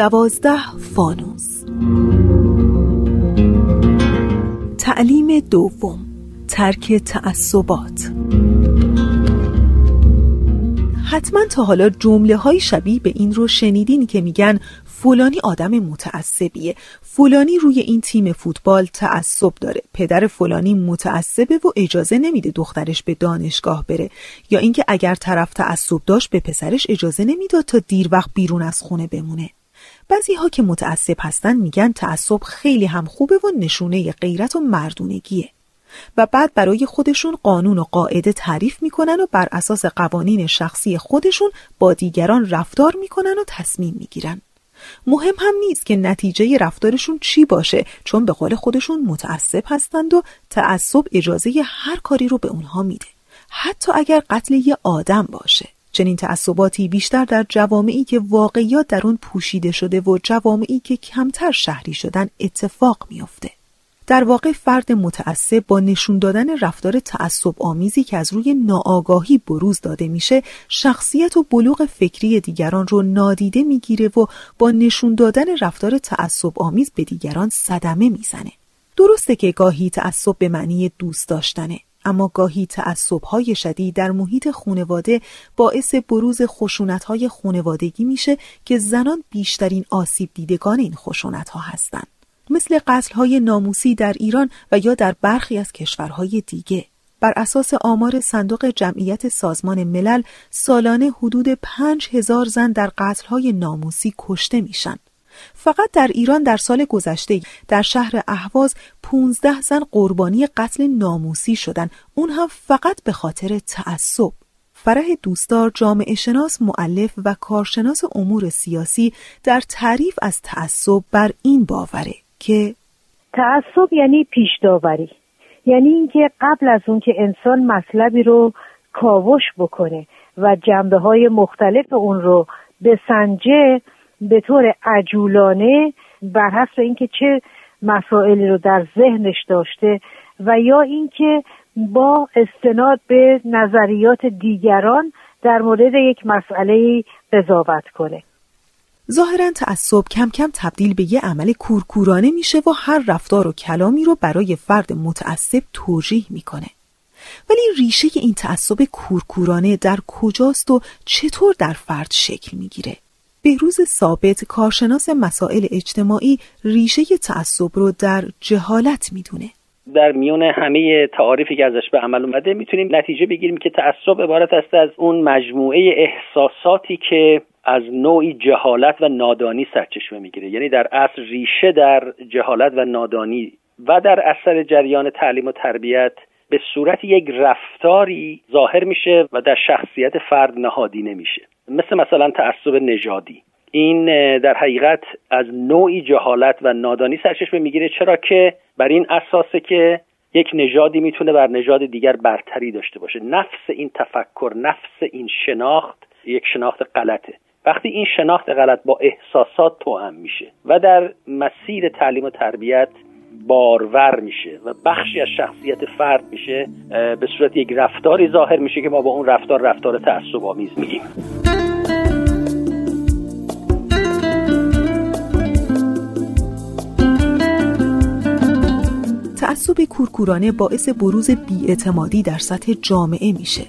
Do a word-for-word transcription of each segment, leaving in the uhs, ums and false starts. دوازده فانوس. تعلیم دوم، ترک تعصبات. حتما تا حالا جمله های شبیه به این رو شنیدین که میگن فلانی آدم متعصبیه، فلانی روی این تیم فوتبال تعصب داره، پدر فلانی متعصبه و اجازه نمیده دخترش به دانشگاه بره، یا اینکه اگر طرف تعصب داشت به پسرش اجازه نمیداد تا دیر وقت بیرون از خونه بمونه. بعضی ها که متعصب هستن میگن تعصب خیلی هم خوبه و نشونه غیرت و مردونگیه و بعد برای خودشون قانون و قاعده تعریف میکنن و بر اساس قوانین شخصی خودشون با دیگران رفتار میکنن و تصمیم میگیرن. مهم هم نیست که نتیجه رفتارشون چی باشه، چون به قول خودشون متعصب هستند و تعصب اجازه هر کاری رو به اونها میده، حتی اگر قتل یه آدم باشه. چنین تعصباتی بیشتر در جوامعی که واقعیات در اون پوشیده شده و جوامعی که کمتر شهری شدن اتفاق میفته. در واقع فرد متعصب با نشون دادن رفتار تعصب آمیزی که از روی ناآگاهی بروز داده میشه، شخصیت و بلوغ فکری دیگران رو نادیده میگیره و با نشون دادن رفتار تعصب آمیز به دیگران صدمه میزنه. درسته که گاهی تعصب به معنی دوست داشتنه، اما گاهی تعصب‌های شدید در محیط خانواده باعث بروز خشونت‌های خانوادگی میشه که زنان بیشترین آسیب دیدگان این خشونت‌ها هستند، مثل قتل‌های ناموسی در ایران و یا در برخی از کشورهای دیگه. بر اساس آمار صندوق جمعیت سازمان ملل سالانه حدود پنج هزار زن در قتل‌های ناموسی کشته میشن. فقط در ایران در سال گذشته در شهر اهواز پانزده زن قربانی قتل ناموسی شدند، اون هم فقط به خاطر تعصب. فرح دوستدار، جامعه شناس، مؤلف و کارشناس امور سیاسی، در تعریف از تعصب بر این باوره که تعصب یعنی پیش داوری، یعنی اینکه قبل از اون که انسان مطلبی رو کاوش بکنه و جنبه‌های مختلف اون رو بسنجه، به طور عجولانه بر حسب اینکه چه مسائلی رو در ذهنش داشته و یا اینکه با استناد به نظریات دیگران در مورد یک مسئله قضاوت کنه. ظاهراً تعصب کم کم تبدیل به یه عمل کورکورانه میشه و هر رفتار و کلامی رو برای فرد متعصب توجیه میکنه. ولی ریشه این تعصب کورکورانه در کجاست و چطور در فرد شکل میگیره؟ بهروز ثابت، کارشناس مسائل اجتماعی، ریشه تعصب رو در جهالت میدونه. در میون همه تعاریفی که ازش به عمل اومده میتونیم نتیجه بگیریم که تعصب عبارت است از اون مجموعه احساساتی که از نوعی جهالت و نادانی سرچشمه میگیره، یعنی در اصل ریشه در جهالت و نادانی و در اثر جریان تعلیم و تربیت به صورت یک رفتاری ظاهر میشه و در شخصیت فرد نهادینه میشه، مثل مثلا تعصب نژادی. این در حقیقت از نوعی جهالت و نادانی سرچشمه میگیره، چرا که بر این اساسه که یک نژادی میتونه بر نژاد دیگر برتری داشته باشه. نفس این تفکر، نفس این شناخت، یک شناخت غلطه. وقتی این شناخت غلط با احساسات توأم میشه و در مسیر تعلیم و تربیت بارور میشه و بخشی از شخصیت فرد میشه، به صورت یک رفتاری ظاهر میشه که ما با اون رفتار رفتار تعصب آمیز میگیم. تعصب کورکورانه باعث بروز بی‌اعتمادی در سطح جامعه میشه.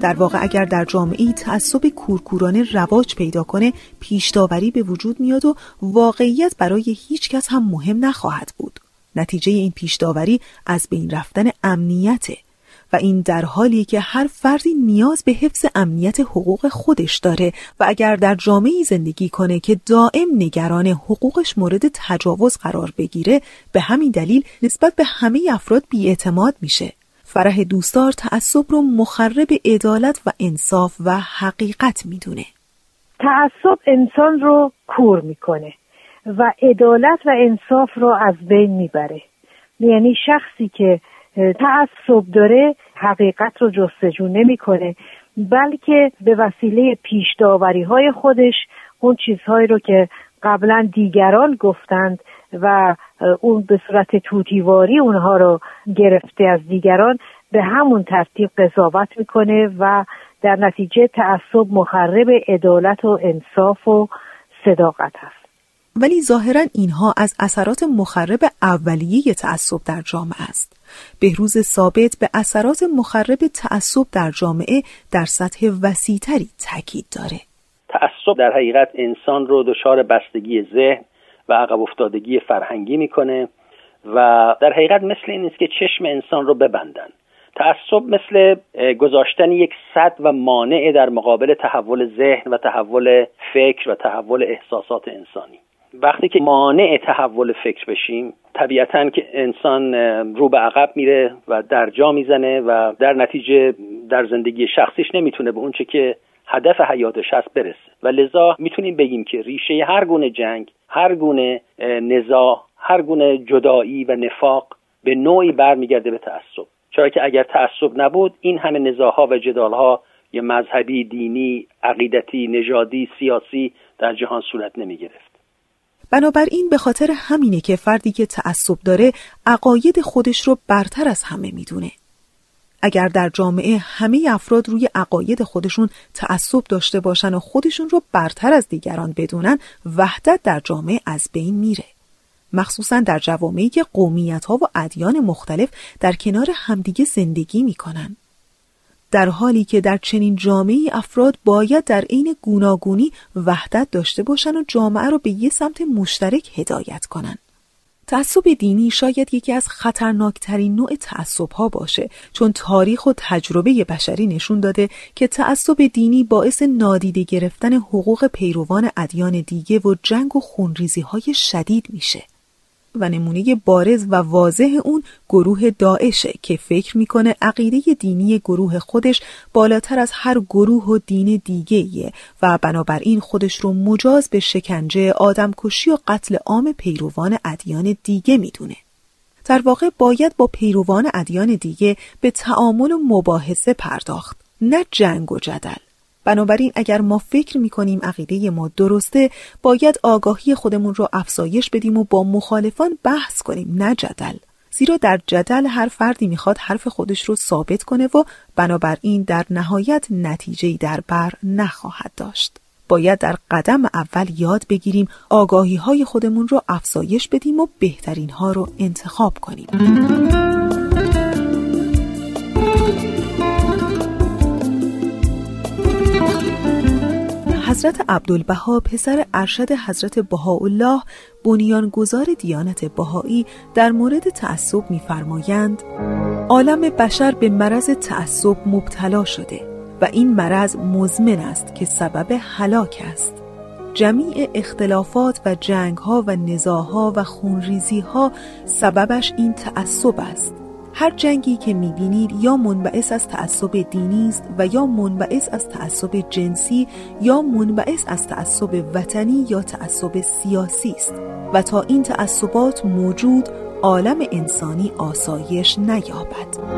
در واقع اگر در جامعه‌ای تعصب کورکورانه رواج پیدا کنه، پیش‌داوری به وجود میاد و واقعیت برای هیچ کس هم مهم نخواهد بود. نتیجه این پیش‌داوری از بین رفتن امنیته و این در حالیه که هر فردی نیاز به حفظ امنیت حقوق خودش داره و اگر در جامعه‌ای زندگی کنه که دائم نگران حقوقش مورد تجاوز قرار بگیره، به همین دلیل نسبت به همه افراد بی‌اعتماد میشه. فرح دوستدار تعصب رو مخرب عدالت و انصاف و حقیقت میدونه. تعصب انسان رو کور میکنه و عدالت و انصاف رو از بین میبره. یعنی شخصی که تعصب داره حقیقت رو جستجو نمیکنه، بلکه به وسیله پیش داوری های خودش اون چیزهایی رو که قبلا دیگران گفتند و اون به صورت توتیواری اونها رو گرفته از دیگران، به همون ترتیب قضاوت میکنه و در نتیجه تعصب مخرب عدالت و انصاف و صداقت است. ولی ظاهراً اینها از اثرات مخرب اولیه تعصب در جامعه است. بهروز ثابت به اثرات مخرب تعصب در جامعه در سطح وسیع‌تری تاکید داره. تعصب در حقیقت انسان رو دچار بستگی ذهن و عقب افتادگی فرهنگی میکنه و در حقیقت مثل این است که چشم انسان رو ببندن. تعصب مثل گذاشتن یک سد و مانع در مقابل تحول ذهن و تحول فکر و تحول احساسات انسانی. وقتی که مانع تحول فکر بشیم، طبیعتاً که انسان رو به عقب میره و در جا میزنه و در نتیجه در زندگی شخصیش نمیتونه به اونچه که هدف حیاتش هست برسه و لذا میتونیم بگیم که ریشه هر گونه جنگ، هر گونه نزاع، هر گونه جدایی و نفاق به نوعی برمیگرده به تعصب. چرا که اگر تعصب نبود این همه نزاع‌ها و جدال‌ها یه مذهبی، دینی، عقیدتی، نژادی، سیاسی در جهان صورت نمی‌گرفت. بنابراین به خاطر همینه که فردی که تعصب داره عقاید خودش رو برتر از همه میدونه. اگر در جامعه همه افراد روی عقاید خودشون تعصب داشته باشن و خودشون رو برتر از دیگران بدونن، وحدت در جامعه از بین میره. مخصوصا در جوامعی که قومیت‌ها و ادیان مختلف در کنار همدیگه زندگی می‌کنند. در حالی که در چنین جامعه‌ای افراد باید در عین گوناگونی وحدت داشته باشند و جامعه را به یک سمت مشترک هدایت کنند. تعصب دینی شاید یکی از خطرناکترین نوع تعصب‌ها باشه، چون تاریخ و تجربه بشری نشون داده که تعصب دینی باعث نادیده گرفتن حقوق پیروان ادیان دیگه و جنگ و خونریزی‌های شدید میشه. و نمونه بارز و واضح اون گروه داعشه که فکر میکنه عقیده دینی گروه خودش بالاتر از هر گروه و دین دیگه‌ایه و بنابراین خودش رو مجاز به شکنجه، آدمکشی و قتل عام پیروان ادیان دیگه میدونه. در واقع باید با پیروان ادیان دیگه به تعامل و مباحثه پرداخت، نه جنگ و جدل. بنابراین اگر ما فکر می‌کنیم عقیده ما درسته، باید آگاهی خودمون رو افزایش بدیم و با مخالفان بحث کنیم، نه جدل. زیرا در جدل هر فردی می‌خواد حرف خودش رو ثابت کنه و بنابراین در نهایت نتیجه‌ای در بر نخواهد داشت. باید در قدم اول یاد بگیریم، آگاهی‌های خودمون رو افزایش بدیم و بهترین‌ها رو انتخاب کنیم. حضرت عبدالبها پسر ارشد حضرت بهاءالله بنیانگذار دیانت بهایی در مورد تعصب می‌فرمایند: عالم بشر به مرض تعصب مبتلا شده و این مرض مزمن است که سبب هلاک است. جمیع اختلافات و جنگ‌ها و نزاع‌ها و خونریزی‌ها سببش این تعصب است. هر جنگی که می‌بینید یا منبعث از تعصب دینی است و یا منبعث از تعصب جنسی یا منبعث از تعصب وطنی یا تعصب سیاسی است و تا این تعصبات موجود عالم انسانی آسایش نیابد.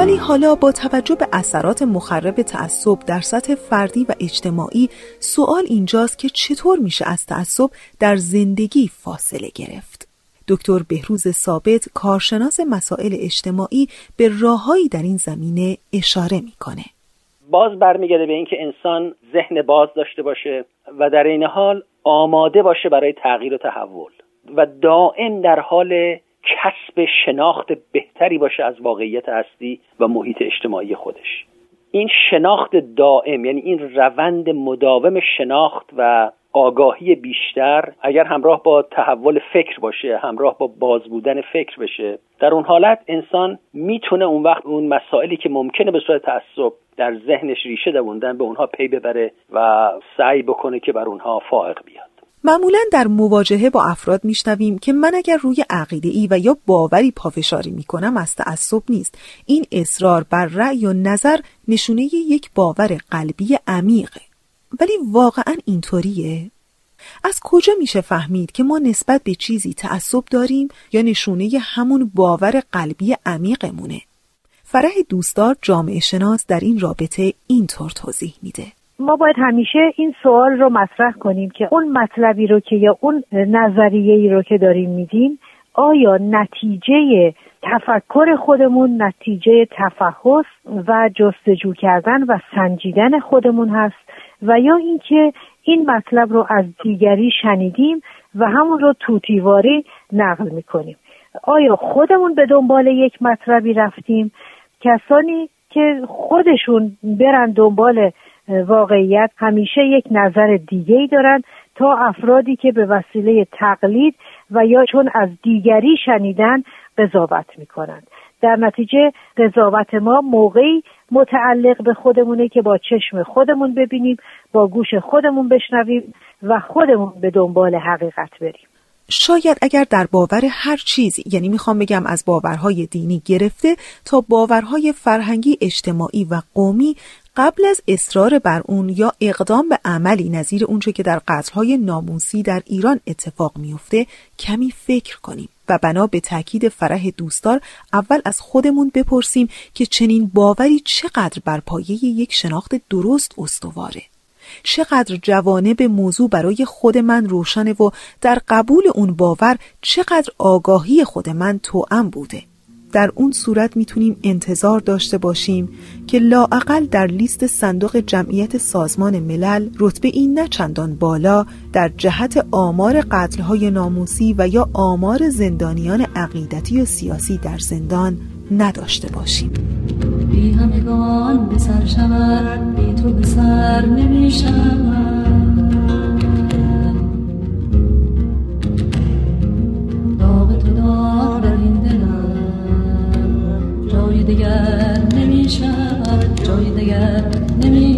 ولی حالا با توجه به اثرات مخرب تعصب در سطح فردی و اجتماعی، سوال اینجاست که چطور میشه از تعصب در زندگی فاصله گرفت؟ دکتر بهروز ثابت، کارشناس مسائل اجتماعی، به راههایی در این زمینه اشاره میکنه. باز برمیگرده به اینکه انسان ذهن باز داشته باشه و در این حال آماده باشه برای تغییر و تحول و دائم در حال کسب شناخت بهتری باشه از واقعیت هستی و محیط اجتماعی خودش. این شناخت دائم، یعنی این روند مداوم شناخت و آگاهی بیشتر، اگر همراه با تحول فکر باشه، همراه با باز بودن فکر بشه، در اون حالت انسان میتونه اون وقت اون مسائلی که ممکنه به صورت تعصب در ذهنش ریشه دووندن به اونها پی ببره و سعی بکنه که بر اونها فائق بیاد. معمولا در مواجهه با افراد میشنویم که من اگر روی عقیده‌ای و یا باوری پافشاری میکنم از تعصب نیست. این اصرار بر رأی و نظر نشونه یک باور قلبی عمیقه. ولی واقعا اینطوریه؟ از کجا میشه فهمید که ما نسبت به چیزی تعصب داریم یا نشونه همون باور قلبی عمیقمونه؟ فرح دوستدار، جامعه شناس، در این رابطه اینطور توضیح میده: ما باید همیشه این سوال رو مطرح کنیم که اون مطلبی رو که یا اون نظریه‌ای رو که داریم میدیم، آیا نتیجه تفکر خودمون، نتیجه تفحص و جستجو کردن و سنجیدن خودمون هست و یا اینکه این مطلب رو از دیگری شنیدیم و همون رو توتیواری نقل میکنیم. آیا خودمون به دنبال یک مطلبی رفتیم؟ کسانی که خودشون برن دنبال واقعیت همیشه یک نظر دیگه‌ای دارن تا افرادی که به وسیله تقلید و یا چون از دیگری شنیدن قضاوت میکنند. در نتیجه قضاوت ما موقعی متعلق به خودمونه که با چشم خودمون ببینیم، با گوش خودمون بشنویم و خودمون به دنبال حقیقت بریم. شاید اگر در باور هر چیزی، یعنی میخوام بگم از باورهای دینی گرفته تا باورهای فرهنگی، اجتماعی و قومی، قبل از اصرار بر اون یا اقدام به عملی نظیر اونچه که در قتل‌های ناموسی در ایران اتفاق میفته کمی فکر کنیم و بنا به تاکید فرح دوستار اول از خودمون بپرسیم که چنین باوری چقدر بر پایه یک شناخت درست استواره، چقدر جوانب موضوع برای خود من روشنه و در قبول اون باور چقدر آگاهی خود من توأم بوده. در اون صورت میتونیم انتظار داشته باشیم که لااقل در لیست صندوق جمعیت سازمان ملل رتبه این نه چندان بالا در جهت آمار قتل‌های ناموسی و یا آمار زندانیان عقیدتی و سیاسی در زندان نداشته باشیم. بی همگان به سر شود، بی تو به سر نمی شود، داغ تو دار در این دلم جای دیگر نمی شود، جای دیگر نمی